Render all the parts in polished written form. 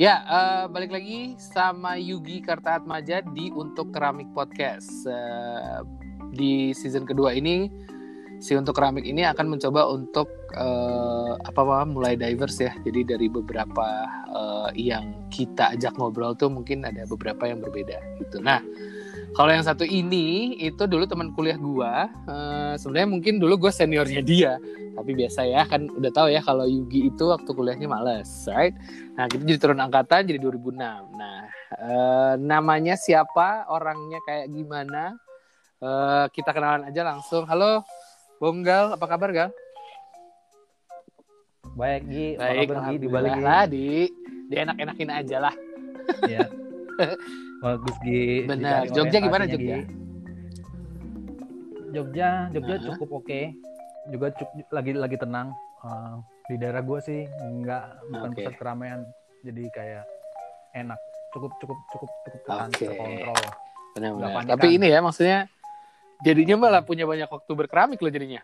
Ya, balik lagi sama Yugi Kartaatmaja di Untuk Keramik Podcast. Di season kedua ini, si Untuk Keramik ini akan mencoba untuk mulai diverse ya. Jadi dari beberapa yang kita ajak ngobrol tuh mungkin ada beberapa yang berbeda gitu. Nah, kalau yang satu ini, itu dulu teman kuliah gua. Sebenarnya mungkin dulu gua seniornya dia. Tapi biasa ya, kan udah tahu ya kalau Yugi itu waktu kuliahnya malas, right? Nah, kita jadi turun angkatan, jadi 2006. Nah, namanya siapa, orangnya kayak gimana? Kita kenalan aja langsung. Halo, Bonggal, apa kabar, Gal? Baik, Gi. Baik, alhamdulillah, Di. Dienak-enakin aja lah. Iya. Bagus, Gi. Benar. Jogja gimana, Jogja? Jogja nah. Cukup oke. Juga lagi tenang. Di daerah gue sih bukan pusat keramaian, jadi kayak enak, cukup terkontrol. Benar. Tapi ini ya maksudnya jadinya malah punya banyak waktu berkeramik loh jadinya.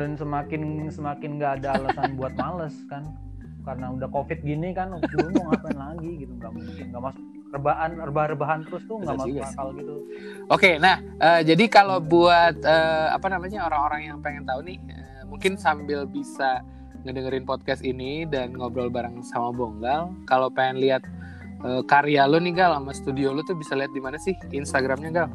Dan semakin nggak ada alasan buat males kan, karena udah covid gini kan, dulu mau ngapain lagi gitu, nggak mungkin, nggak masuk. Rebahan terus tuh nggak masuk akal gitu. Oke, nah jadi kalau buat orang-orang yang pengen tahu nih, mungkin sambil bisa ngedengerin podcast ini dan ngobrol bareng sama Bonggal, kalau pengen lihat karya lo nih Gal sama studio lo tuh bisa lihat di mana sih Instagramnya Gal?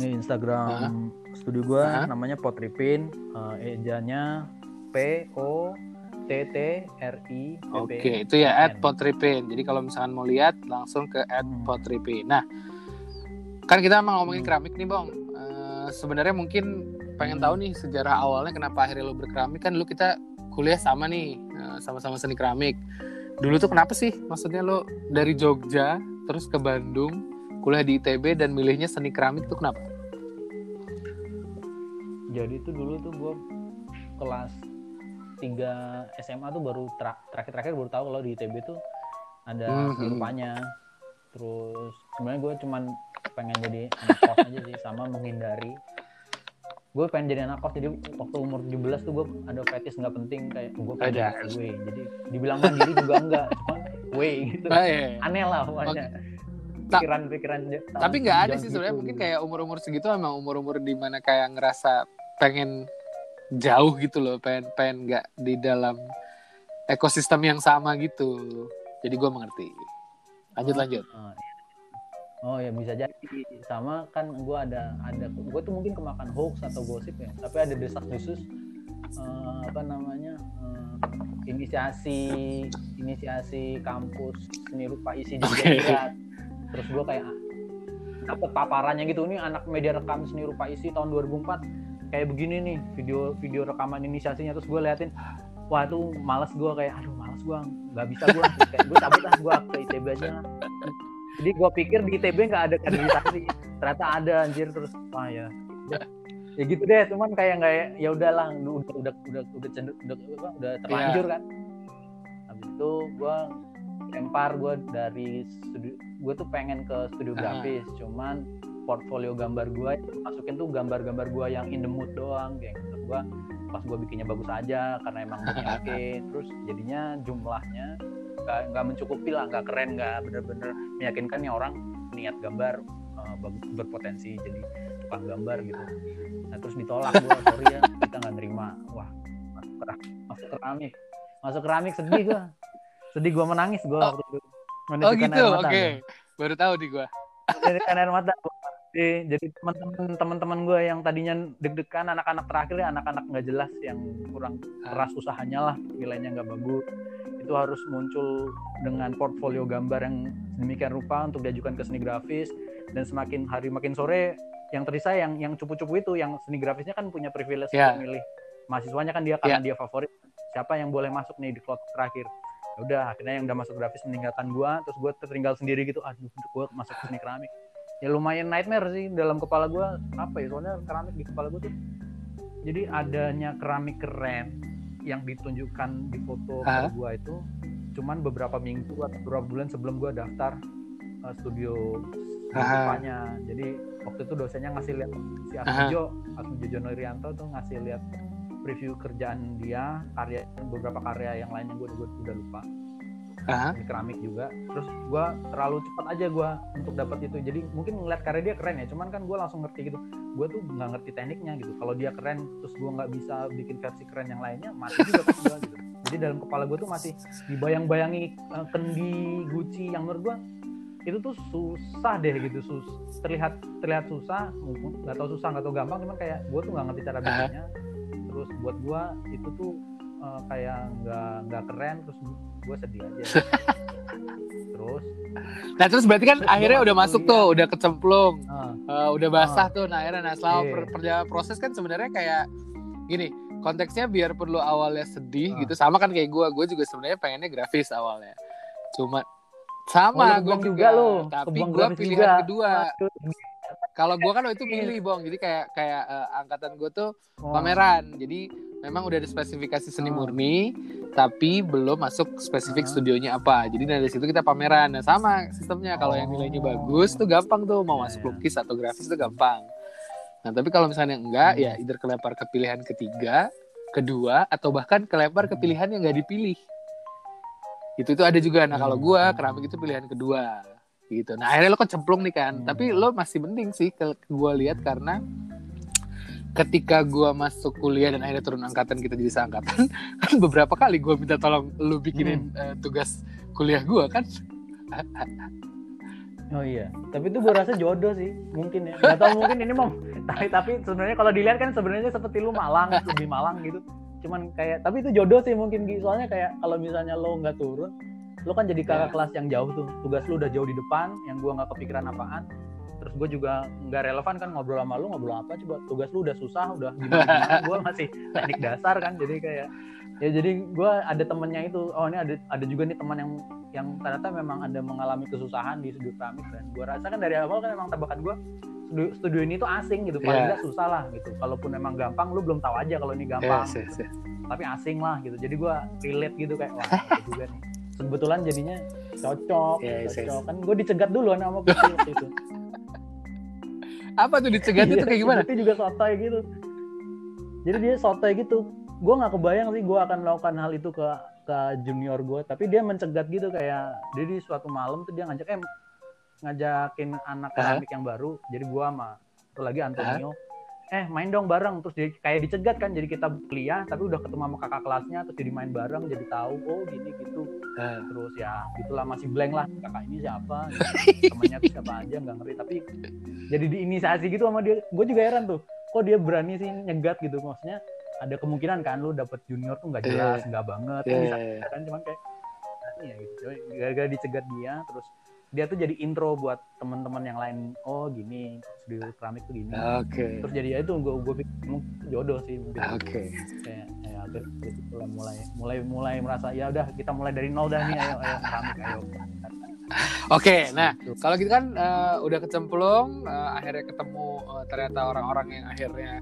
Ini Instagram studio gue namanya Pottrippin, ejanya PO TTRI. Oke, itu ya @Pottrippin. Jadi kalau misalkan mau lihat langsung ke @Pottrippin. Nah, kan kita emang ngomongin keramik nih, Bong. Sebenarnya mungkin pengen tahu nih sejarah awalnya kenapa akhirnya lo berkeramik. Kan dulu kita kuliah sama nih, sama-sama seni keramik. Dulu tuh kenapa sih? Maksudnya lo dari Jogja terus ke Bandung, kuliah di ITB dan milihnya seni keramik tuh kenapa? Jadi itu dulu tuh gue kelas 3 SMA tuh baru terakhir baru tahu kalau di ITB tuh ada grupanya. Terus sebenarnya gue cuman pengen jadi anak kos aja sih, sama menghindari. Gue pengen jadi anak kos, jadi waktu umur 17 tuh gue ada fetish nggak penting kayak gue pengen gue. Jadi dibilang mandiri juga enggak, cuman gue gitu. Aneh lah pokoknya. Pikiran-pikiran. Tapi nggak ada sih sebenarnya gitu. Mungkin kayak umur-umur segitu emang umur-umur di mana kayak ngerasa pengen jauh gitu loh, pengen nggak di dalam ekosistem yang sama gitu. Jadi gue mengerti. Lanjut. Oh ya bisa jadi. Sama kan gue ada gue tuh mungkin kemakan hoax atau gosip ya. Tapi ada desak khusus inisiasi kampus seni rupa isi juga. Terus gue kayak dapet paparannya gitu, ini anak media rekam seni rupa isi tahun 2004. Kayak begini nih video rekaman inisiasinya, terus gue liatin, wah tuh males gue nggak bisa gue, kayak gue cabut lah, gue ke ITB aja. Jadi gue pikir di ITB nggak ada kaderisasi, ternyata ada anjir. Terus ya gitu deh, cuman kayak nggak, ya udahlah, udah terlanjur kan. Habis itu gue lempar, gue dari studio, gue tuh pengen ke studio grafis, cuman portfolio gambar gue masukin tuh gambar-gambar gue yang in the mood doang, kayak gitu. Gue pas gue bikinnya bagus aja karena emang oke. Terus jadinya jumlahnya nggak mencukupi lah, nggak keren, nggak bener-bener meyakinkan nih orang niat gambar berpotensi jadi tukang gambar gitu. Nah terus ditolak gue, sorry ya kita nggak terima. Wah masuk keramik sedih gue menangis gue waktu itu. Oh gitu, oke. Baru tahu di gue. Menitikan air mata. Jadi teman-teman gue yang tadinya deg-degan, anak-anak terakhir ya, anak-anak nggak jelas yang kurang keras usahanya lah, nilainya nggak bagus, itu harus muncul dengan portfolio gambar yang sedemikian rupa untuk diajukan ke seni grafis. Dan semakin hari makin sore yang tersisa yang cupu-cupu itu, yang seni grafisnya kan punya privilege untuk milih mahasiswanya kan dia, karena dia favorit siapa yang boleh masuk nih di slot terakhir. Udah akhirnya yang udah masuk grafis meninggalkan gue, terus gue tertinggal sendiri gitu. Aduh, gue masuk ke seni keramik ya lumayan nightmare sih dalam kepala gue, apa ya, soalnya keramik di kepala gue tuh jadi adanya keramik keren yang ditunjukkan di foto ke gue itu cuman beberapa minggu atau beberapa bulan sebelum gue daftar studio rupanya. Jadi waktu itu dosennya ngasih lihat si Arjo Jojono Irianto tuh ngasih lihat preview kerjaan dia, karya, beberapa karya yang lain yang gue udah lupa. Di keramik juga. Terus gue terlalu cepat aja gue untuk dapat itu. Jadi mungkin ngeliat karya dia keren ya, cuman kan gue langsung ngerti gitu. Gue tuh nggak ngerti tekniknya gitu. Kalau dia keren, terus gue nggak bisa bikin versi keren yang lainnya, mati juga kan gue gitu. Jadi dalam kepala gue tuh masih dibayang-bayangi kendi Gucci yang menurut gue itu tuh susah deh gitu. Terlihat susah, nggak tahu susah nggak tahu gampang, cuman kayak gue tuh nggak ngerti cara bikinnya. Terus buat gue itu tuh kayak nggak keren, terus gue sedih aja. Terus berarti kan akhirnya udah masuk tuh, udah kecemplung, udah basah tuh. Nah akhirnya selama proses kan sebenarnya kayak gini konteksnya, biar perlu awalnya sedih gitu. Sama kan kayak gue juga sebenarnya pengennya grafis awalnya, cuma sama gue juga loh, tapi gue pilihan juga. Kedua. Kalau gue kan waktu itu milih Bong, jadi kayak angkatan gue tuh pameran, jadi memang udah ada spesifikasi seni murni, tapi belum masuk spesifik studionya apa. Jadi dari situ kita pameran. Nah, sama sistemnya. Kalau yang nilainya bagus tuh gampang tuh mau masuk lukis atau grafis tuh gampang. Nah, tapi kalau misalnya enggak, ya either kelepar ke pilihan ketiga, kedua, atau bahkan kelepar ke pilihan yang enggak dipilih. Itu ada juga. Nah, kalau gua keramik itu pilihan kedua. Gitu. Nah, akhirnya lo kecemplung nih kan. Tapi lo masih mending sih kalau gua lihat, karena ketika gue masuk kuliah dan akhirnya turun angkatan, kita jadi seangkatan kan, beberapa kali gue minta tolong lu bikinin tugas kuliah gue kan. Oh iya, tapi itu gue rasa jodoh sih mungkin ya, nggak tahu mungkin ini mau. Tapi sebenarnya kalau dilihat kan sebenarnya seperti lu malang, lebih malang gitu. Cuman kayak, tapi itu jodoh sih mungkin, soalnya kayak kalau misalnya lo nggak turun, lo kan jadi kakak kelas yang jauh tuh, tugas lu udah jauh di depan, yang gue nggak kepikiran apaan. Terus gue juga nggak relevan kan ngobrol sama lu, ngobrol apa coba, tugas lu udah susah, udah gimana, gue masih teknik dasar kan. Jadi kayak ya, jadi gue ada temennya itu, oh ini ada juga nih teman yang ternyata memang ada mengalami kesusahan di studio keramik. Dan gue rasa kan dari awal kan memang tebakan gue studio ini tuh asing gitu, paling nggak susah lah gitu. Kalaupun memang gampang, lu belum tahu aja kalau ini gampang, tapi asing lah gitu. Jadi gue relate gitu kayak wah gitu juga nih. Kebetulan jadinya cocok. Kan gue dicegat dulu sama Putih itu. Apa tuh dicegat itu kayak gimana? Itu juga sotoy gitu. Jadi dia sotoy gitu. Gue nggak kebayang sih gue akan melakukan hal itu ke junior gue. Tapi dia mencegat gitu kayak. Jadi suatu malam tuh dia ngajakin anak keramik yang baru. Jadi gue sama itu lagi Antonio. Main dong bareng. Terus dia kayak dicegat kan. Jadi kita kuliah tapi udah ketemu sama kakak kelasnya. Terus jadi main bareng. Jadi tahu oh gini gitu. Terus ya gitulah, masih blank lah. Kakak ini siapa? Temannya tuh siapa aja, nggak ngerti. Tapi jadi diinisiasi gitu sama dia. Gue juga heran tuh, kok dia berani sih nyegat gitu. Maksudnya ada kemungkinan kan lu dapet junior tuh nggak jelas, nggak banget. Kan cuman kayak ya gitu. Gara-gara dicegat dia, terus dia tuh jadi intro buat teman-teman yang lain. Oh gini, studio keramik tuh gini. Terus jadi ya itu gue pikir jodoh sih. Kayak mulai merasa ya udah kita mulai dari nol dah nih, ayo keramik ayo. Nah kalau gitu kan udah kecemplung, akhirnya ketemu ternyata orang-orang yang akhirnya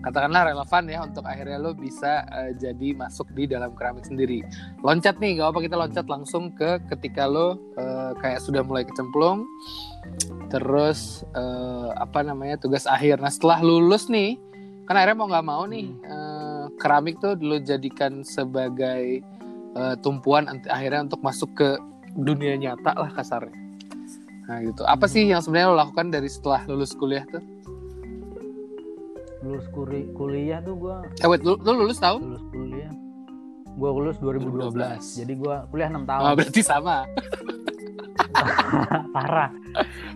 katakanlah relevan ya untuk akhirnya lo bisa jadi masuk di dalam keramik sendiri. Loncat nih, gak apa kita loncat langsung ke ketika lo kayak sudah mulai kecemplung, terus tugas akhir. Nah setelah lulus nih, kan akhirnya mau gak mau nih keramik tuh lo jadikan sebagai tumpuan akhirnya untuk masuk ke dunia nyata lah kasarnya. Nah gitu. Apa sih yang sebenarnya lo lakukan dari setelah lulus kuliah tuh? Lulus kuliah tuh gue. Lo lulus tahun? Lulus kuliah. Gue lulus 2012. Jadi gue kuliah 6 tahun. Oh, berarti sama. Parah.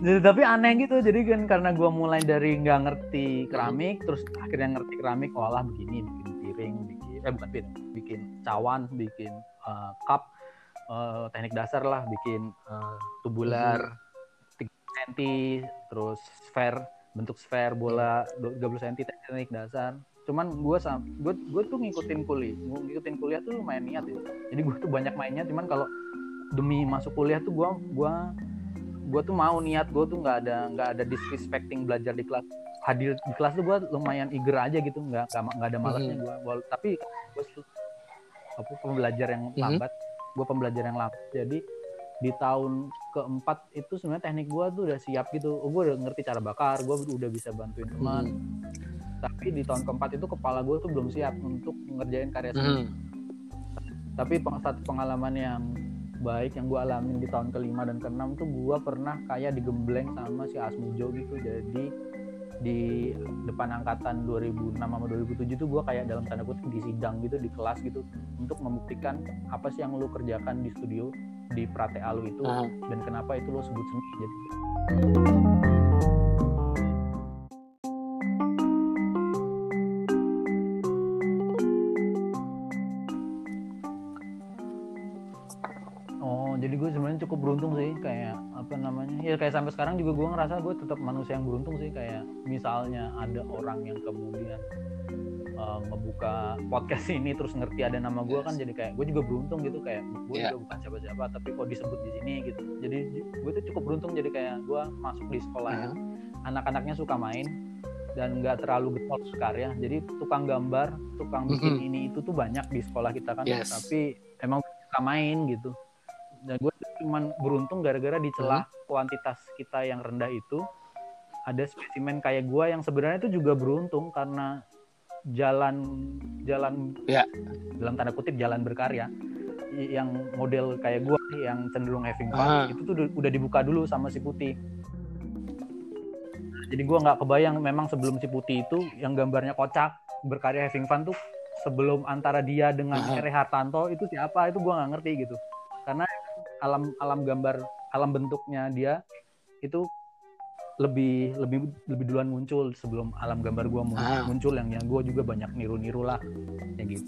Jadi tapi aneh gitu. Jadi kan karena gue mulai dari nggak ngerti keramik, terus akhirnya ngerti keramik. Olah begini, bikin piring, bikin cawan, bikin cup. Teknik dasar lah, bikin tubular 3 cm, terus sphere, bentuk sphere, bola 30 cm, teknik dasar. Cuman gue tuh ngikutin kuliah tuh lumayan niat ya. Jadi gue tuh banyak mainnya, cuman kalau demi masuk kuliah tuh gue tuh mau niat, gue tuh nggak ada disrespecting belajar di kelas. Hadir di kelas tuh gue lumayan eager aja gitu, nggak ada malasnya gue. Tapi gue pembelajar yang lambat. Gue pembelajaran yang lama. Jadi di tahun keempat itu sebenarnya teknik gue tuh udah siap gitu. Gue udah ngerti cara bakar, gue udah bisa bantuin teman. Tapi di tahun keempat itu kepala gue tuh belum siap untuk ngerjain karya seni. Tapi satu pengalaman yang baik yang gue alamin di tahun kelima dan keenam tuh gue pernah kayak digembleng sama si Asmujo gitu. Jadi di depan angkatan 2006 sama 2007 tuh gue kayak dalam tanda kutip di sidang gitu, di kelas gitu, untuk membuktikan apa sih yang lu kerjakan di studio di Pratea lu itu dan kenapa itu lu sebut seni. Jadi gue sebenarnya cukup beruntung sih, kayak apa namanya, ya kayak sampai sekarang juga gue ngerasa gue tetap manusia yang beruntung sih. Kayak misalnya ada orang yang kemudian ngebuka podcast ini terus ngerti ada nama gue kan, jadi kayak gue juga beruntung gitu, kayak gue juga bukan siapa-siapa tapi kok disebut di sini gitu. Jadi gue tuh cukup beruntung, jadi kayak gue masuk di sekolah yang anak-anaknya suka main dan nggak terlalu getol sekarya. Jadi tukang gambar, tukang bikin ini itu tuh banyak di sekolah kita kan, tapi emang suka main gitu. Dan gue cuman beruntung gara-gara di celah kuantitas kita yang rendah itu ada spesimen kayak gue yang sebenarnya itu juga beruntung karena jalan dalam tanda kutip jalan berkarya yang model kayak gue yang cenderung having fun itu tuh udah dibuka dulu sama si Putih. Jadi gue nggak kebayang memang sebelum si Putih itu yang gambarnya kocak berkarya having fun tuh sebelum antara dia dengan Hartanto itu siapa itu gue nggak ngerti gitu, karena alam gambar, alam bentuknya dia itu lebih duluan muncul sebelum alam gambar gue muncul yang gue juga banyak niru-niru lah ya gitu.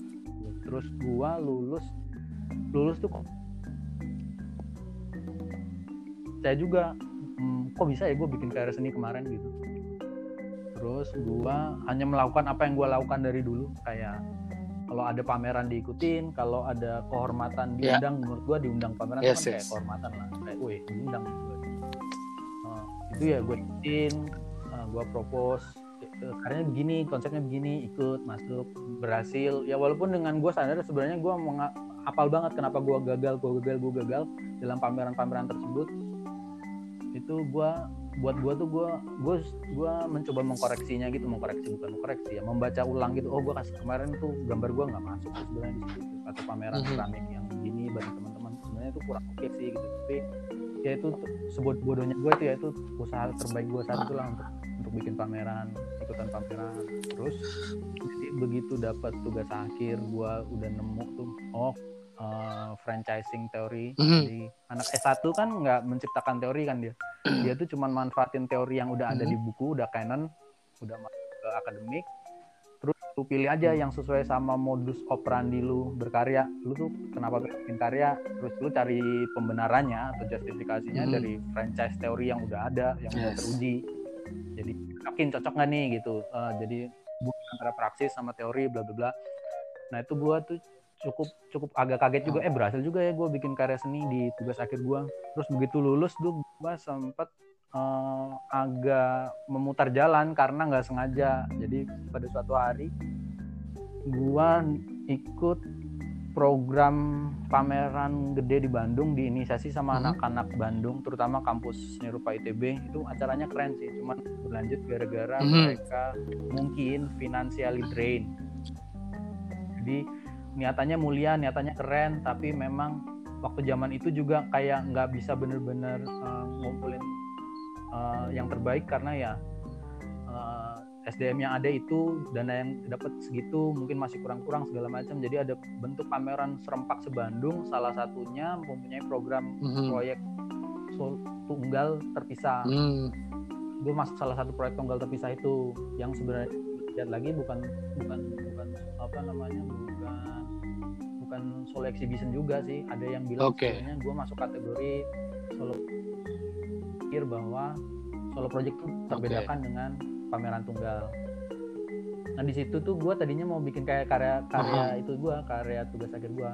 Terus gue lulus tuh kok saya juga kok bisa ya gue bikin karya seni kemarin gitu. Terus gue hanya melakukan apa yang gue lakukan dari dulu, kayak kalau ada pameran diikutin, kalau ada kehormatan diundang, menurut gue diundang pameran kan kayak kehormatan lah, kayak weh diundang gitu. Itu ya gue ikutin, gue propose, karena begini, konsepnya begini, ikut, masuk, berhasil. Ya walaupun dengan gue sadar sebenarnya gue hafal banget kenapa gue gagal dalam pameran-pameran tersebut. Itu gue gue mencoba mengkoreksinya gitu, bukan mengkoreksi ya, membaca ulang gitu. Oh gue kasih kemarin tuh gambar gue nggak masuk sebenarnya di situ, atau pameran keramik yang begini bagi teman-teman sebenarnya itu kurang oke sih gitu. Tapi ya itu sebut bodohnya gue tuh, ya itu usaha terbaik gue saat itu lah untuk bikin pameran, ikutan pameran. Terus jadi begitu dapat tugas akhir gue udah nemu tuh franchising teori. Jadi anak S1 kan nggak menciptakan teori kan, dia tuh cuma manfaatin teori yang udah ada di buku, udah canon, udah masuk ke akademik. Terus lu pilih aja yang sesuai sama modus operandi lu berkarya, lu tuh kenapa bikin karya, terus lu cari pembenarannya atau justifikasinya dari franchise teori yang udah ada, yang udah teruji. Jadi yakin cocok nggak nih gitu, jadi bukan antara praksis sama teori bla bla bla. Nah itu gua tuh cukup agak kaget juga, berhasil juga ya gue bikin karya seni di tugas akhir gue. Terus begitu lulus tuh gue sempet agak memutar jalan karena nggak sengaja. Jadi pada suatu hari gue ikut program pameran gede di Bandung, diinisiasi sama anak-anak Bandung, terutama kampus seni rupa ITB. Itu acaranya keren sih, cuman berlanjut gara-gara mereka mungkin financially drained. Jadi niatannya mulia, niatannya keren, tapi memang waktu zaman itu juga kayak nggak bisa bener-bener ngumpulin yang terbaik karena ya SDM yang ada itu, dana yang dapat segitu mungkin masih kurang segala macam. Jadi ada bentuk pameran serempak se-Bandung, salah satunya mempunyai program proyek tunggal terpisah. Gue masuk salah satu proyek tunggal terpisah itu, yang sebenarnya lihat lagi bukan apa namanya, bukan solo exhibition juga sih. Ada yang bilang sebenarnya gue masuk kategori solo, pikir bahwa solo project tuh terbedakan dengan pameran tunggal. Nah di situ tuh gue tadinya mau bikin kayak karya itu, gue karya tugas akhir gue,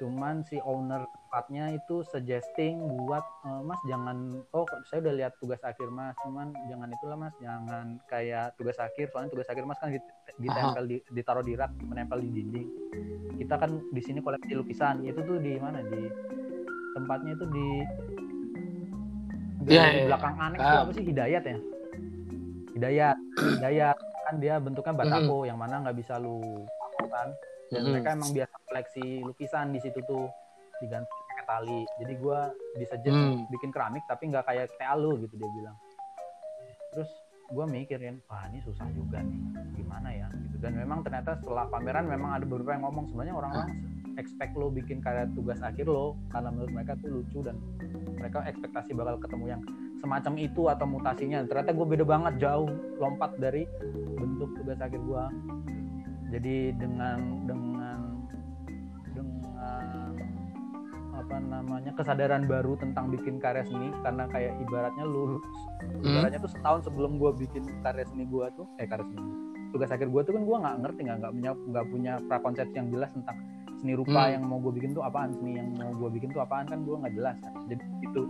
cuman si owner tempatnya itu suggesting buat mas jangan, saya udah lihat tugas akhir mas, cuman jangan itulah mas, jangan kayak tugas akhir, soalnya tugas akhir mas kan ditempel, ditaruh di rak, menempel di dinding. Kita kan di sini koleksi lukisan, itu tuh di mana, di tempatnya itu di belakang aneh, itu apa sih, Hidayat ya? Hidayat kan dia bentuknya batako yang mana nggak bisa lu kan, dan mereka emang biasa koleksi lukisan di situ tuh digantung pakai tali. Jadi gue bisa just bikin keramik tapi nggak kayak TA lu gitu dia bilang. Terus gue mikirin, wah ini susah juga nih, gimana ya gitu. Dan memang ternyata setelah pameran memang ada beberapa yang ngomong sebenarnya orang-orang expect lo bikin karya tugas akhir lo karena menurut mereka tuh lucu dan mereka ekspektasi bakal ketemu yang semacam itu atau mutasinya. Ternyata gue beda banget, jauh lompat dari bentuk tugas akhir gue. Jadi dengan apa namanya kesadaran baru tentang bikin karya seni, karena kayak ibaratnya lulus ibaratnya tuh setahun sebelum gue bikin karya seni gue tuh tugas akhir gue tuh kan gue nggak ngerti, nggak punya prakonsep yang jelas tentang seni rupa yang mau gue bikin tuh apaan, seni yang mau gue bikin tuh apaan, kan gue nggak jelas kan. Jadi itu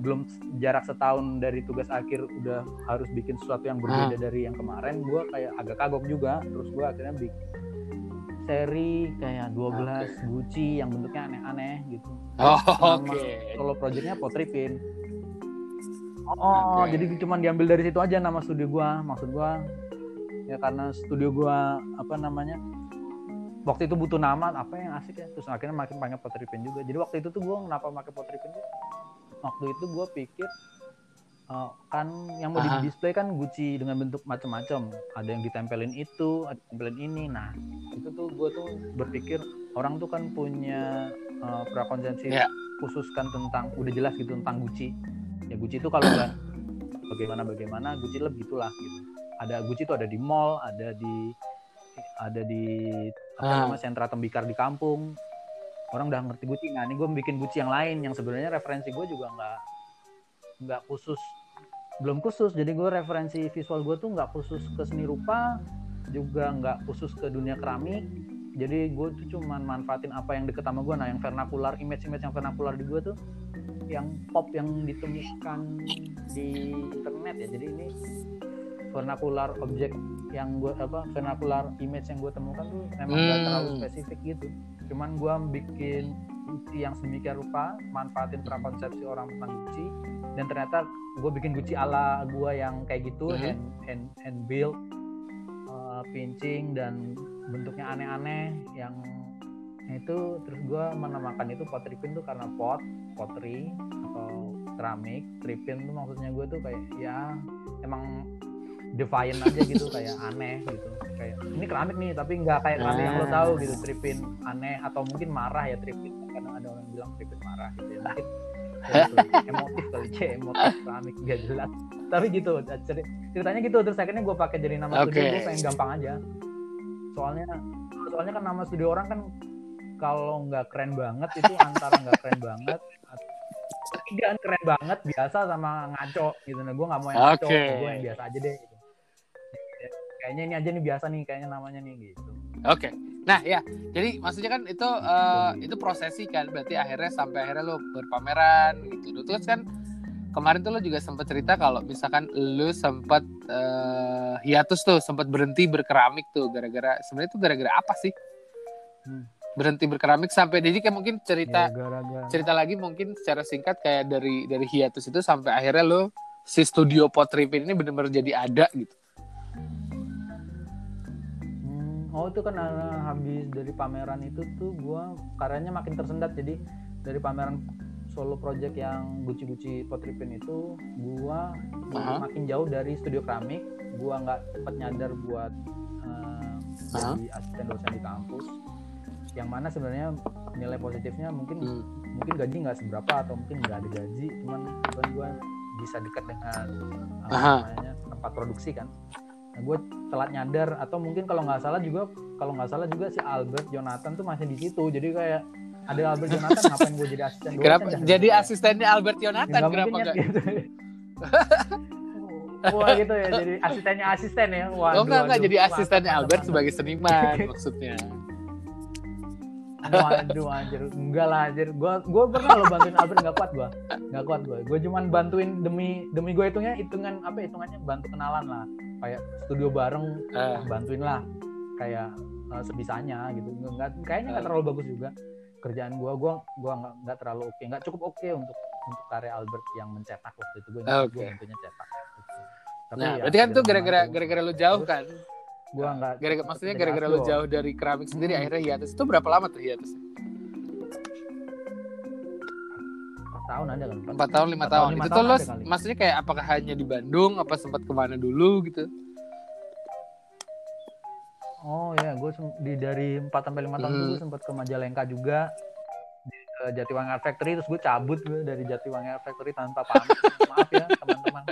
belum jarak setahun dari tugas akhir udah harus bikin sesuatu yang berbeda dari yang kemarin, gue kayak agak kagok juga. Terus gue akhirnya bikin seri kayak 12 guci yang bentuknya aneh-aneh gitu. Solo projectnya Pottrippin. Jadi cuma diambil dari situ aja nama studio gua. Maksud gua ya karena studio gua apa namanya waktu itu butuh nama apa yang asik ya, terus akhirnya makin banyak Pottrippin juga. Jadi waktu itu tuh gua kenapa pakai Pottrippin tuh, waktu itu gua pikir kan yang mau di display kan guci dengan bentuk macam-macam, ada yang ditempelin itu, ada tempelin ini. Nah itu tuh gue tuh berpikir orang tuh kan punya prakonsepsi khususkan tentang udah jelas gitu tentang guci. Ya guci itu kalau kan bagaimana guci lebih gitulah gitu. Ada guci tuh ada di mall, ada di apa namanya sentra tembikar di kampung. Orang udah ngerti guci. Nah ini gue bikin guci yang lain yang sebenarnya referensi gue juga nggak khusus, belum khusus. Jadi gue referensi visual gue tuh nggak khusus ke seni rupa, juga nggak khusus ke dunia keramik. Jadi gue tuh cuman manfaatin apa yang deket sama gue. Nah yang vernakular, image-image yang vernakular di gue tuh yang pop yang ditemukan di internet ya. Jadi ini vernakular objek yang gue vernakular image yang gue temukan tuh memang gak terlalu spesifik gitu. Cuman gue bikin guci yang sedemikian rupa, manfaatin prakonsepsi orang tentang guci, dan ternyata gue bikin guci ala gue yang kayak gitu, hand build, pinching dan bentuknya aneh-aneh yang itu. Terus gue menamakan itu Pottrippin tuh karena potri atau keramik, trippin tuh maksudnya gue tuh kayak ya emang defiant aja gitu, kayak aneh gitu, kayak ini keramik nih tapi nggak kayak keramik yang lo tahu gitu. Trippin aneh atau mungkin marah ya, trippin kadang ada orang bilang trippin marah gitu ya, mungkin emotif kali ya, emotif keramik nggak jelas tapi gitu ceritanya gitu. Terus akhirnya gue pakai jadi nama studio gue pengen gampang aja, soalnya kan nama studio orang kan kalau nggak keren banget itu antara nggak keren banget dan keren banget biasa sama ngaco gitu. Nah gue nggak mau yang ngaco, gue yang biasa aja deh. Kayaknya ini aja nih biasa nih, kayaknya namanya nih gitu. Nah ya, jadi maksudnya kan itu prosesi kan, berarti akhirnya sampai akhirnya lo berpameran gitu. Terus kan kemarin tuh lo juga sempat cerita kalau misalkan lo sempat hiatus tuh, sempat berhenti berkeramik tuh gara-gara, sebenarnya tuh gara-gara apa sih? Berhenti berkeramik sampai jadi kayak mungkin cerita lagi mungkin secara singkat kayak dari hiatus itu sampai akhirnya lo si studio Pottrippin ini benar-benar jadi ada gitu. Itu kan habis dari pameran itu tuh gue karyanya makin tersendat. Jadi dari pameran solo project yang guci-guci Pottrippin itu gue makin jauh dari studio keramik. Gue gak sempat nyadar buat jadi asisten dosen di kampus, yang mana sebenarnya nilai positifnya mungkin gaji gak seberapa atau mungkin gak ada gaji, cuman gue bisa dekat dengan tempat produksi kan. Nah, gue telat nyadar, atau mungkin kalau nggak salah juga si Albert Jonathan tuh masih di situ. Jadi kayak ada Albert Jonathan, ngapain gue jadi asisten? Kenapa? Jadi asistennya Albert Jonathan, kenapa nggak? Gitu. Wah gitu ya, jadi asistennya ya. Lo nggak jadi asistennya Albert sebagai seniman maksudnya? Waduh anjir, enggak lah anjir. Gue pernah lo bantuin Albert, nggak kuat gue. Gue cuman bantuin demi gue hitungannya bantu kenalan lah. Kayak studio bareng bantuin lah, kayak sebisanya gitu. Kayaknya nggak terlalu bagus juga kerjaan gue nggak terlalu oke, nggak cukup oke untuk karya Albert yang mencetak waktu itu. Gue intinya cetak. Gitu. Tapi nah, ya, berarti kan itu gara-gara lu jauh kan? Gua enggak. Maksudnya gara-gara lu jauh dari keramik sendiri akhirnya hiatus. Itu berapa lama tuh hiatus? 4 tahun ada kan? 4 tahun, 5 tahun. Itu tuh lu maksudnya kayak apakah hanya di Bandung apa sempat kemana dulu gitu? Oh ya, gue dari 4 sampai 5 tahun dulu sempat ke Majalengka juga, ke Jatiwangi Factory. Terus gue cabut dari Jatiwangi Factory tanpa pamit. Maaf ya teman-teman.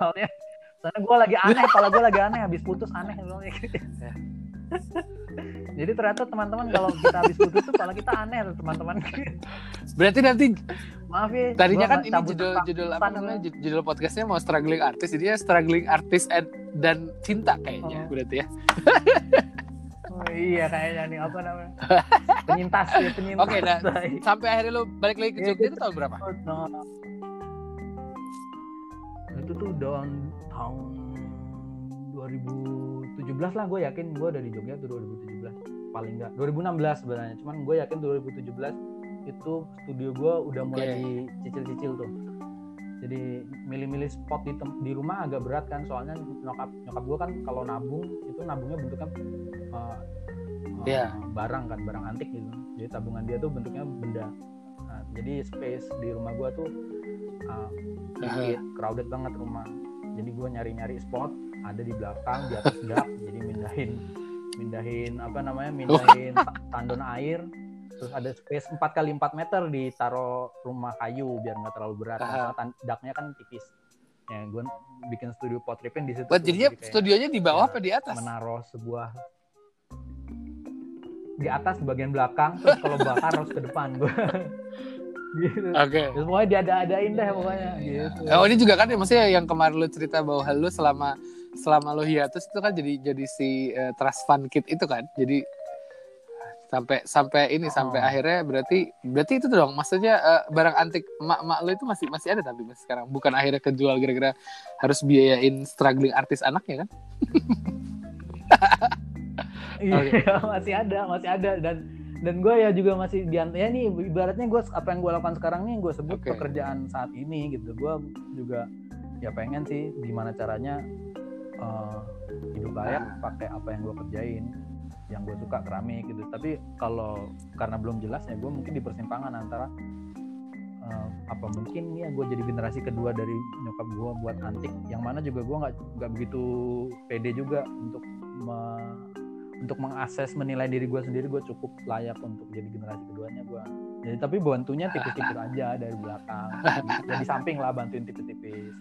Soalnya gue lagi aneh, kepala gue lagi aneh, habis putus aneh soalnya. Jadi ternyata teman-teman kalau kita habis putus tuh kepala kita aneh tuh teman-teman. Berarti nanti maaf ya. Tadinya kan ini judul apa namanya? Judul podcastnya mau struggling artist, jadinya struggling artist dan cinta kayaknya berarti ya. Oh iya kayaknya nih apa namanya? Penyintas ya, penyintas. Oke, nah, sampai akhirnya lu balik lagi ke Jogja itu tahun berapa? Itu tuh tahun 2017 lah, gue yakin gue dari Jogja tuh 2017 paling enggak 2016 sebenarnya, cuman gue yakin 2017 itu studio gue udah mulai dicicil-cicil tuh. Jadi milih-milih spot di rumah agak berat kan, soalnya nyokap gue kan kalau nabung itu nabungnya bentuknya barang kan, barang antik gitu. Jadi tabungan dia tuh bentuknya benda. Nah, jadi space di rumah gue tuh crowded banget rumah. Jadi gue nyari-nyari spot ada di belakang, di atas dak. Jadi mindahin tandon air. Terus ada space 4x4 meter ditaro rumah kayu biar nggak terlalu berat. Daknya kan tipis. Ya, gue bikin studio Pottrippin di situ. Jadinya studionya di bawah apa di atas? Menaruh sebuah di atas bagian belakang. Terus kalau bakar harus ke depan gue. Gitu. Okay. Terus pokoknya diada-adain deh pokoknya. Gitu. Oh ini juga kan maksudnya yang kemarin lu cerita bahwa lu selama lu hiatus itu kan jadi si trust fund kid itu kan. Jadi sampai akhirnya berarti itu dong maksudnya barang antik emak lu itu masih ada tapi mas sekarang bukan akhirnya kejual gara-gara harus biayain struggling artis anaknya kan. Iya, masih ada dan gue ya juga masih ya nih ibaratnya gue apa yang gue lakukan sekarang nih gue sebut pekerjaan saat ini gitu. Gue juga ya pengen sih gimana caranya hidup layak pakai apa yang gue kerjain yang gue suka keramik gitu. Tapi kalau karena belum jelas ya gue mungkin di persimpangan antara apa mungkin ya gue jadi generasi kedua dari nyokap gue buat antik yang mana juga gue nggak begitu pede juga untuk mengakses menilai diri gue sendiri. Gue cukup layak untuk jadi generasi keduanya gue. Jadi tapi bantunya tipis-tipis aja dari belakang. Jadi samping lah bantuin tipis-tipis.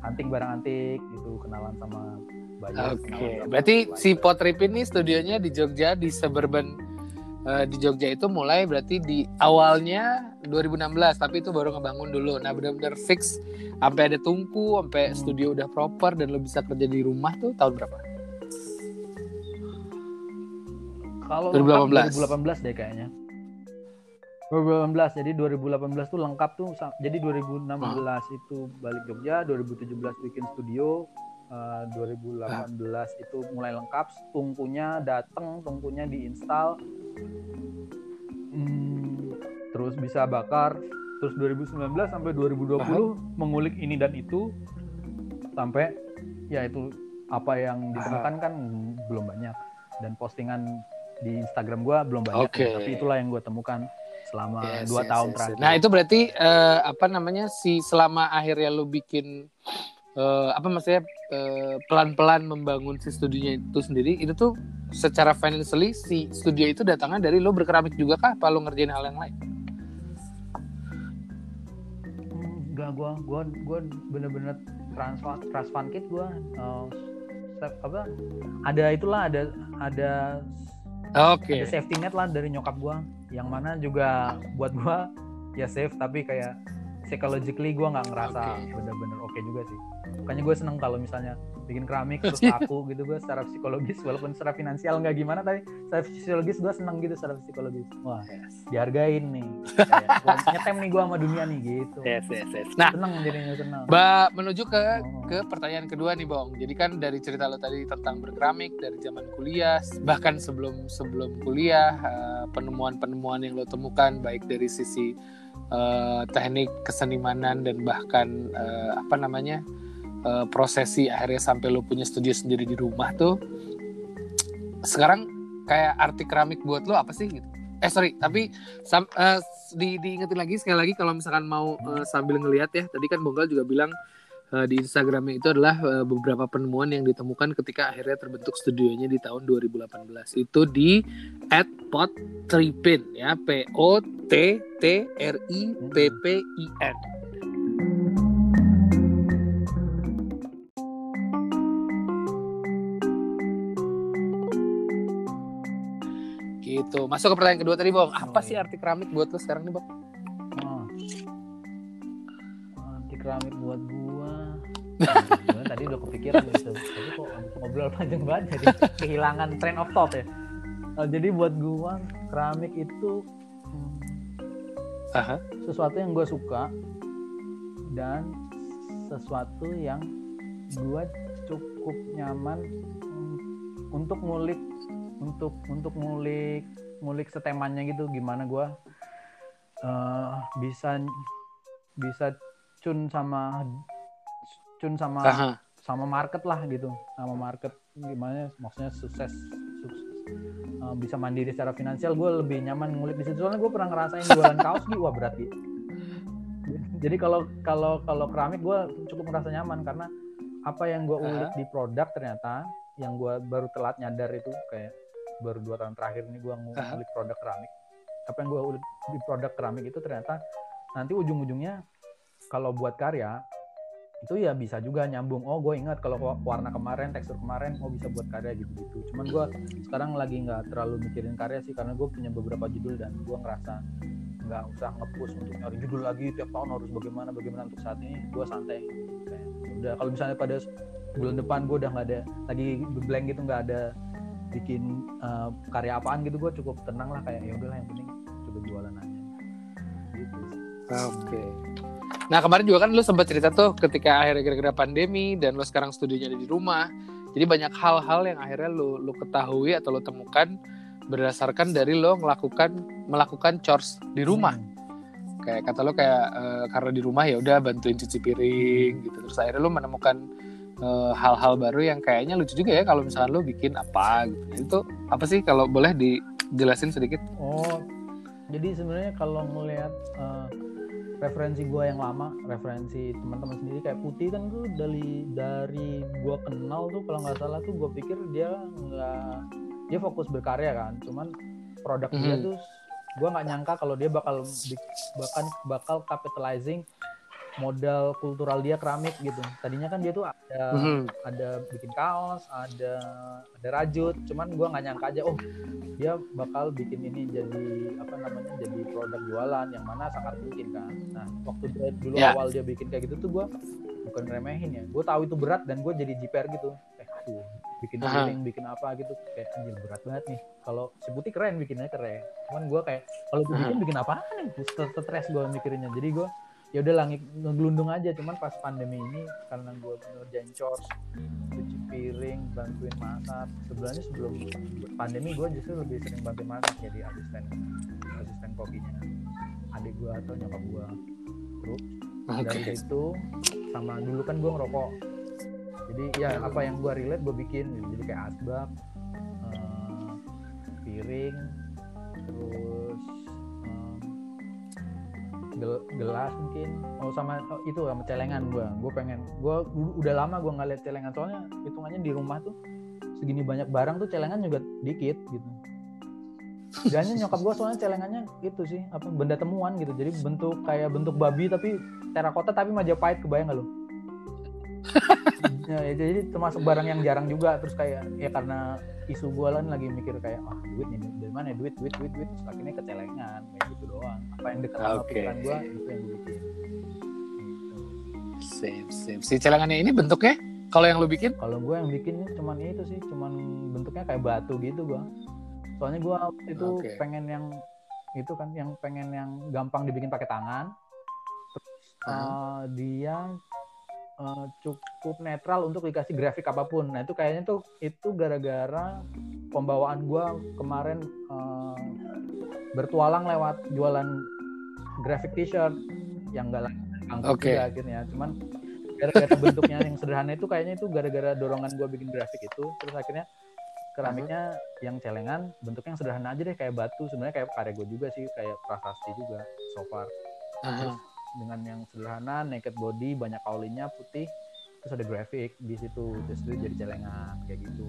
Antik barang antik gitu, kenalan sama banyak. Oke. Berarti si Pottrippin ini studionya di Jogja di Suburban di Jogja itu mulai berarti di awalnya 2016 tapi itu baru ngebangun dulu. Nah benar-benar fix sampai ada tungku, sampai studio udah proper dan lo bisa kerja di rumah tuh tahun berapa? Kalau 2018 deh kayaknya. 2018. Jadi 2018 tuh lengkap tuh. Jadi 2016 itu balik Jogja, 2017 bikin studio, 2018 itu mulai lengkap, tungkunya dateng, tungkunya diinstal. Terus bisa bakar. Terus 2019 sampai 2020 mengulik ini dan itu sampai ya itu apa yang ditemukan kan belum banyak dan postingan di Instagram gue belum banyak, tapi itulah yang gue temukan selama 2 tahun terakhir. Nah itu berarti selama akhirnya lu bikin pelan-pelan membangun si studionya itu sendiri, itu tuh secara financially si studio itu datangnya dari lu berkeramik juga kah? Apa lu ngerjain hal yang lain? Enggak, gue bener-bener trust fund kit gue. Ada safety net lah dari nyokap gua yang mana juga buat gua ya safe tapi kayak psychologically gua nggak ngerasa bener-bener juga sih. Makanya gua seneng kalau misalnya bikin keramik terus aku gitu, gua secara psikologis walaupun secara finansial nggak gimana tapi secara psikologis gua seneng gitu. Secara psikologis wah dihargain nih kayak, gua nyetem nih gua sama dunia nih gitu. Nah seneng jadinya seneng. Menuju ke pertanyaan kedua nih Bong. Jadi kan dari cerita lo tadi tentang berkeramik dari zaman kuliah bahkan sebelum kuliah penemuan-penemuan yang lo temukan baik dari sisi teknik kesenimanan dan bahkan prosesi akhirnya sampai lo punya studio sendiri di rumah tuh, sekarang kayak arti keramik buat lo apa sih gitu? Diingetin lagi sekali lagi kalau misalkan mau sambil ngelihat ya, tadi kan Bonggal juga bilang di Instagramnya itu adalah beberapa penemuan yang ditemukan ketika akhirnya terbentuk studionya di tahun 2018. Itu di @Pottrippin ya, Pottrippin. Gitu. Masuk ke pertanyaan kedua tadi, Bang. Apa sih arti keramik buat lo sekarang nih, Bang? Arti keramik buat gua. Gua tadi udah kepikiran gitu. Tapi kok ngobrol panjang banget jadi kehilangan train of thought ya. Jadi buat gua keramik itu sesuatu yang gua suka dan sesuatu yang gua cukup nyaman untuk ngulik, untuk ngulik setemannya gitu, gimana gua bisa cun sama sama market lah gitu, sama market gimana maksudnya sukses, bisa mandiri secara finansial. Gue lebih nyaman ngulik di situ, soalnya gue pernah ngerasain jualan kaos gitu, wah berat gitu. Jadi kalau keramik gue cukup merasa nyaman karena apa yang gue ulik di produk ternyata yang gue baru telat nyadar itu kayak baru 2 tahun terakhir ini gue ngulik produk keramik. Apa yang gue ulik di produk keramik itu ternyata nanti ujung-ujungnya kalau buat karya itu ya bisa juga nyambung. Oh, gue ingat kalau warna kemarin, tekstur kemarin, bisa buat karya gitu-gitu. Cuman gue sekarang lagi nggak terlalu mikirin karya sih karena gue punya beberapa judul dan gue ngerasa nggak usah nge-push untuk nyari judul lagi tiap tahun harus bagaimana untuk saat ini. Gue santai. Kayak udah, kalau misalnya pada bulan depan gue udah nggak ada lagi blank gitu, nggak ada bikin karya apaan gitu, gue cukup tenang lah kayak ya udahlah yang penting coba jualan aja gitu. Oke. Nah, kemarin juga kan lu sempat cerita tuh ketika akhirnya gara-gara pandemi dan lu sekarang studionya ada di rumah. Jadi banyak hal-hal yang akhirnya lu ketahui atau lu temukan berdasarkan dari lu melakukan chores di rumah. Kayak kata lu karena di rumah ya udah bantuin cuci piring gitu. Terus akhirnya lu menemukan hal-hal baru yang kayaknya lucu juga ya kalau misalkan lu bikin apa gitu. Itu apa sih kalau boleh dijelasin sedikit? Oh. Jadi sebenarnya kalau ngelihat referensi gue yang lama, referensi teman-teman sendiri kayak Putih kan tuh dari gue kenal tuh kalau nggak salah tuh gue pikir dia fokus berkarya kan, cuman produk dia tuh gue nggak nyangka kalau dia bakal capitalizing modal kultural dia keramik gitu. Tadinya kan dia tuh ada bikin kaos, ada rajut, cuman gue nggak nyangka aja dia bakal bikin ini jadi jadi produk jualan yang mana sangat mungkin kan. Nah, waktu dulu awal dia bikin kayak gitu tuh gue bukan ngeremehin ya, gue tahu itu berat dan gue jadi jiper gitu, bikin feeling, bikin apa gitu, kayak anjir berat banget nih. Kalau si Putih keren, bikinnya keren, cuman gue kayak kalau gue bikin apaan nih, stres gue mikirinnya. Jadi gue ya udah langit ngelundung aja. Cuman pas pandemi ini karena gue ngerjain chores, cuci piring, bantuin masak, sebenarnya sebelum pandemi gue justru lebih sering bantuin masak, jadi asisten kokinya adik gue atau nyokap gue. Terus dari situ sama dulu kan gue ngerokok, jadi ya apa yang gue relate gue bikin, jadi kayak asbak, piring, terus gelas mungkin, sama celengan gue pengen, gue udah lama gue nggak lihat celengan, soalnya hitungannya di rumah tuh segini banyak barang tuh celengan juga dikit gitu. Jangan nyokap gue soalnya celengannya gitu sih, benda temuan gitu, jadi bentuk babi tapi terakota tapi Majapahit, kebayang nggak lo? Ya, jadi termasuk barang yang jarang juga. Terus kayak ya karena isu gue kan lagi mikir kayak duit nih dari mana, duit terus akhirnya kecelengan kayak gitu doang. Apa yang dekat sama pikiran gue itu yang gue bikin gitu. Sip. Si celengannya ini bentuknya kalau yang lo bikin? Kalau gue yang bikin cuman itu sih, cuman bentuknya kayak batu gitu gue, soalnya gue itu pengen yang itu kan, yang pengen yang gampang dibikin pakai tangan. Terus dia cukup netral untuk dikasih grafik apapun. Nah, itu kayaknya tuh itu gara-gara pembawaan gue kemarin bertualang lewat jualan grafik t-shirt yang gak laku akhirnya. Cuman Gara-gara bentuknya yang sederhana itu kayaknya itu gara-gara dorongan gue bikin grafik itu. Terus akhirnya keramiknya yang celengan, bentuknya yang sederhana aja deh, kayak batu. Sebenarnya kayak karya gue juga sih, kayak prasasti juga so far. Terus dengan yang sederhana, naked body, banyak kaulinya, putih, terus ada grafik di situ, terus itu jadi celengan kayak gitu.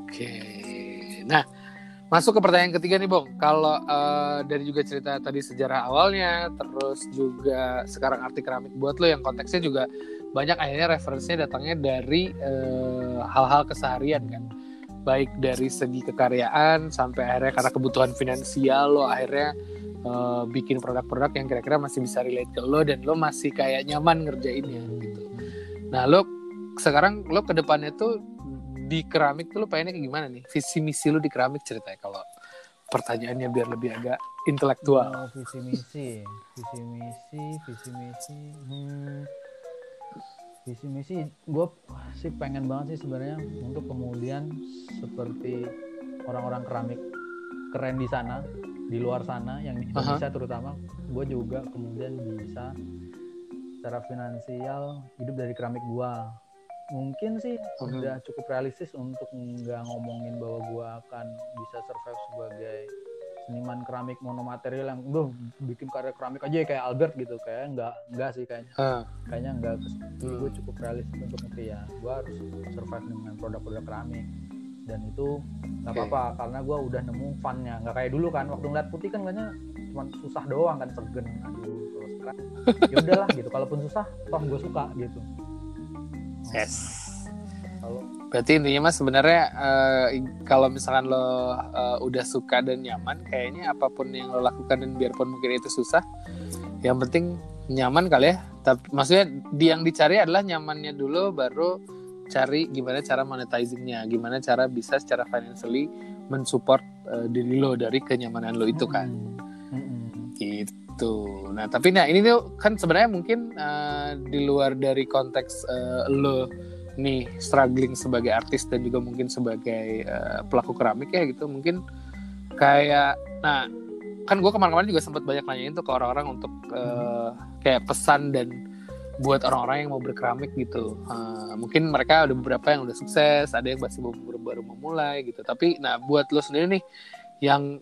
Oke, nah masuk ke pertanyaan ketiga nih Bong. Kalau dari juga cerita tadi sejarah awalnya, terus juga sekarang arti keramik buat lo yang konteksnya juga banyak, akhirnya referensinya datangnya dari hal-hal keseharian kan, baik dari segi kekaryaan sampai akhirnya karena kebutuhan finansial lo akhirnya bikin produk-produk yang kira-kira masih bisa relate ke lo dan lo masih kayak nyaman ngerjainnya gitu. Nah lo sekarang lo kedepannya tuh di keramik tuh lo pengennya kayak gimana nih, visi misi lo di keramik, ceritanya kalau pertanyaannya biar lebih agak intelektual. Visi misi gue sih pengen banget sih sebenarnya untuk kemudian seperti orang-orang keramik keren di sana, di luar sana, yang di Indonesia terutama, gue juga kemudian bisa secara finansial hidup dari keramik gue. Mungkin sih sudah cukup realistis untuk nggak ngomongin bahwa gue akan bisa survive sebagai seniman keramik monomaterial yang bikin karya keramik aja kayak Albert gitu. Kayaknya nggak sih kayaknya. Kayaknya nggak. Gue cukup realistis untuk ngerti ya, gue harus survive dengan produk-produk keramik. Dan itu nggak apa-apa karena gue udah nemu funnya. Nggak kayak dulu kan, waktu ngeliat putih kan kayaknya cuma susah doang kan, segen, aduh terus keras. Ya udahlah gitu, kalaupun susah toh gue suka gitu. Yes. Halo. Berarti intinya mas sebenarnya kalau misalkan lo udah suka dan nyaman, kayaknya apapun yang lo lakukan dan biarpun mungkin itu susah, yang penting nyaman kali ya. Tapi maksudnya yang dicari adalah nyamannya dulu, baru cari gimana cara monetizingnya, gimana cara bisa secara financially mensupport diri lo dari kenyamanan lo itu kan. Gitu. Nah tapi nah ini tuh kan sebenarnya mungkin di luar dari konteks lo nih struggling sebagai artis dan juga mungkin sebagai pelaku keramik ya gitu, mungkin kayak nah kan gue kemarin-kemarin juga sempat banyak nanyain tuh ke orang-orang untuk kayak pesan dan buat orang-orang yang mau berkeramik gitu. Mungkin mereka ada beberapa yang udah sukses, ada yang masih baru memulai gitu. Tapi nah buat lo sendiri nih yang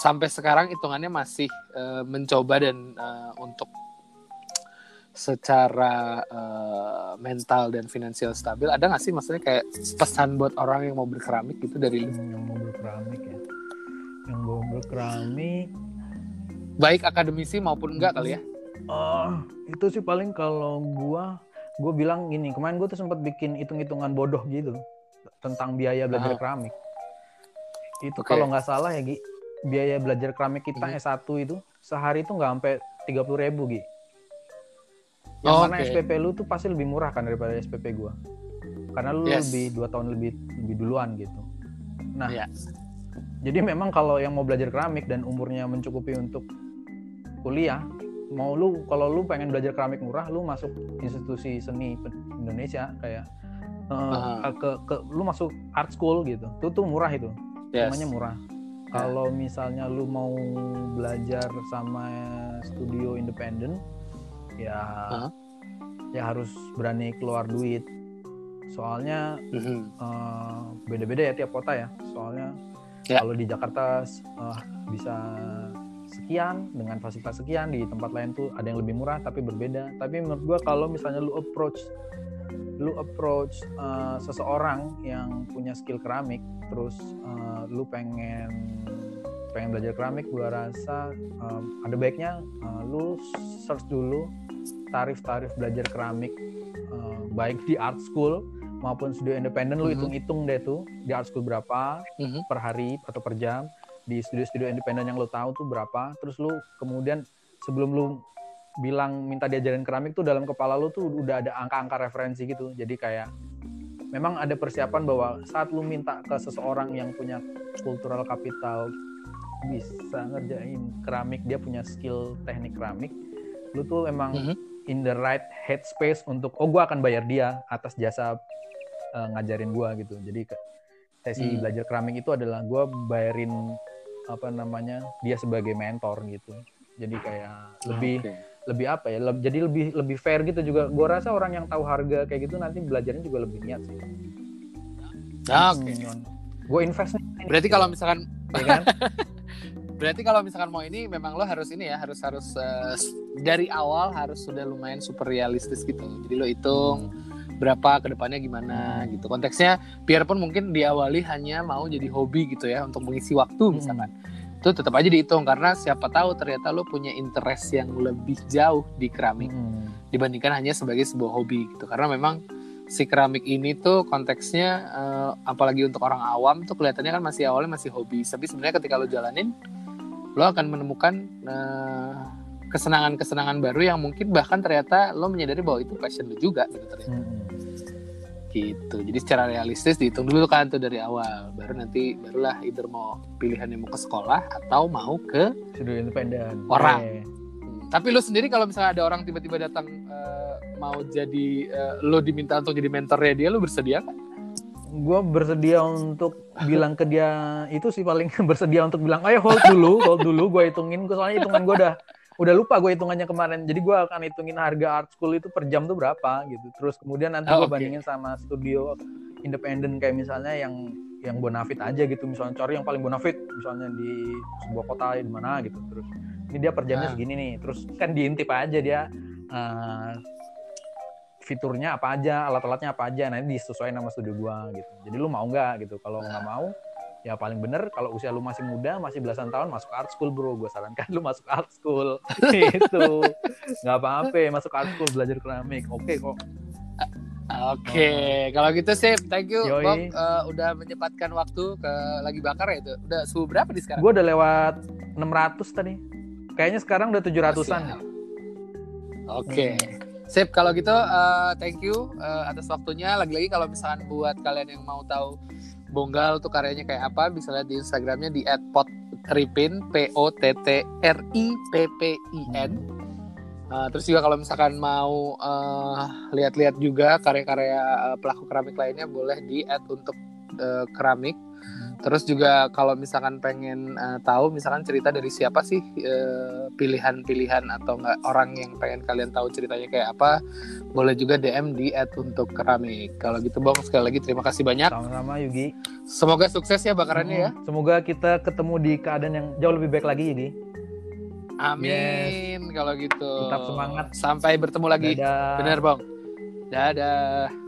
sampai sekarang hitungannya masih mencoba dan untuk secara mental dan finansial stabil, ada nggak sih maksudnya kayak pesan buat orang yang mau berkeramik gitu dari lo? Yang mau berkeramik ya, yang mau berkeramik baik akademisi maupun enggak kali ya. Itu sih paling kalau gue bilang gini, kemarin gue tuh sempat bikin hitung-hitungan bodoh gitu tentang biaya belajar keramik itu. Kalau nggak salah ya Gi, biaya belajar keramik kita S1 itu sehari itu nggak sampai 30.000 Gi, yang mana SPP lu tuh pasti lebih murah kan daripada SPP gue, karena lu lebih 2 tahun lebih duluan gitu. Nah jadi memang kalau yang mau belajar keramik dan umurnya mencukupi untuk kuliah, mau lu kalau lu pengen belajar keramik murah, lu masuk institusi seni Indonesia kayak lu masuk art school gitu, itu tuh murah itu, namanya murah. Kalau misalnya lu mau belajar sama studio independen, ya harus berani keluar duit. Soalnya beda-beda ya tiap kota ya. Soalnya kalau di Jakarta bisa sekian dengan fasilitas sekian, di tempat lain tuh ada yang lebih murah tapi berbeda. Tapi menurut gue kalau misalnya lu approach seseorang yang punya skill keramik, terus lu pengen belajar keramik, gue rasa ada baiknya lu search dulu tarif belajar keramik baik di art school maupun studio independen. Lu hitung deh tuh di art school berapa per hari atau per jam, di studio-studio independen yang lo tahu tuh berapa. Terus lo kemudian sebelum lo bilang minta diajarin keramik tuh dalam kepala lo tuh udah ada angka-angka referensi gitu. Jadi kayak memang ada persiapan bahwa saat lo minta ke seseorang yang punya cultural capital bisa ngerjain keramik, dia punya skill teknik keramik, lo tuh emang in the right headspace untuk gue akan bayar dia atas jasa ngajarin gue gitu. Jadi sesi belajar keramik itu adalah gue bayarin apa namanya dia sebagai mentor gitu. Jadi kayak lebih fair gitu juga. Gue rasa orang yang tahu harga kayak gitu nanti belajarnya juga lebih niat sih. Oke. Gue invest nih. Berarti kalau misalkan ya kan? Berarti kalau misalkan mau ini memang lo harus ini ya, harus dari awal harus sudah lumayan super realistis gitu. Jadi lo hitung berapa kedepannya gimana gitu. Konteksnya biarpun mungkin diawali hanya mau jadi hobi gitu ya, untuk mengisi waktu misalkan. Itu tetap aja dihitung, karena siapa tahu ternyata lo punya interest yang lebih jauh di keramik dibandingkan hanya sebagai sebuah hobi gitu. Karena memang si keramik ini tuh konteksnya apalagi untuk orang awam tuh kelihatannya kan masih awalnya masih hobi, tapi sebenarnya ketika lo jalanin lo akan menemukan kesenangan-kesenangan baru yang mungkin bahkan ternyata lo menyadari bahwa itu passion lo juga gitu ternyata. Gitu. Jadi secara realistis dihitung dulu kan tuh dari awal, barulah either mau pilihannya mau ke sekolah atau mau ke studio independen orang. Tapi lo sendiri kalau misalnya ada orang tiba-tiba datang mau jadi lo diminta untuk jadi mentornya dia, lo bersedia kan? Gue bersedia untuk bilang ke dia itu sih, paling bersedia untuk bilang ayo hold dulu gue hitungin, soalnya hitungan gue udah lupa gue hitungannya kemarin. Jadi gue akan hitungin harga art school itu per jam tuh berapa gitu. Terus kemudian nanti gue bandingin sama studio independen kayak misalnya yang bonafit aja gitu, misalnya cari yang paling bonafit misalnya di sebuah kota di mana gitu. Terus ini dia per jamnya segini nih. Terus kan diintip aja dia fiturnya apa aja, alat-alatnya apa aja, nanti disesuaikan sama studio gua gitu. Jadi lu mau nggak gitu? Kalau nggak mau, ya paling bener kalau usia lu masih muda, masih belasan tahun, masuk art school bro. Gua sarankan lu masuk art school gitu. Nggak apa-apa, masuk art school belajar keramik, oke kok. Oke. Kalau gitu sip, thank you Yoi. Bob udah menyempatkan waktu ke Lagi Bakar ya itu. Udah suhu berapa nih sekarang? Gua udah lewat 600 tadi. Kayaknya sekarang udah 700-an. Oke. Sip, kalau gitu thank you atas waktunya. Lagi-lagi kalau misalkan buat kalian yang mau tahu Bonggal tuh karyanya kayak apa, bisa lihat di Instagramnya di @pottrippin, Pottrippin. Terus juga kalau misalkan mau lihat-lihat juga karya-karya pelaku keramik lainnya, boleh di @untuk keramik. Terus juga kalau misalkan pengen tahu misalkan cerita dari siapa sih, pilihan-pilihan atau enggak orang yang pengen kalian tahu ceritanya kayak apa, boleh juga DM di @untuk keramik. Kalau gitu Bang, sekali lagi terima kasih banyak. Sama-sama Yugi. Semoga sukses ya bakarannya ya. Semoga kita ketemu di keadaan yang jauh lebih baik lagi Yugi. Amin. Yes. Kalau gitu. Tetap semangat. Sampai bertemu lagi. Dadah. Benar Bang. Dadah.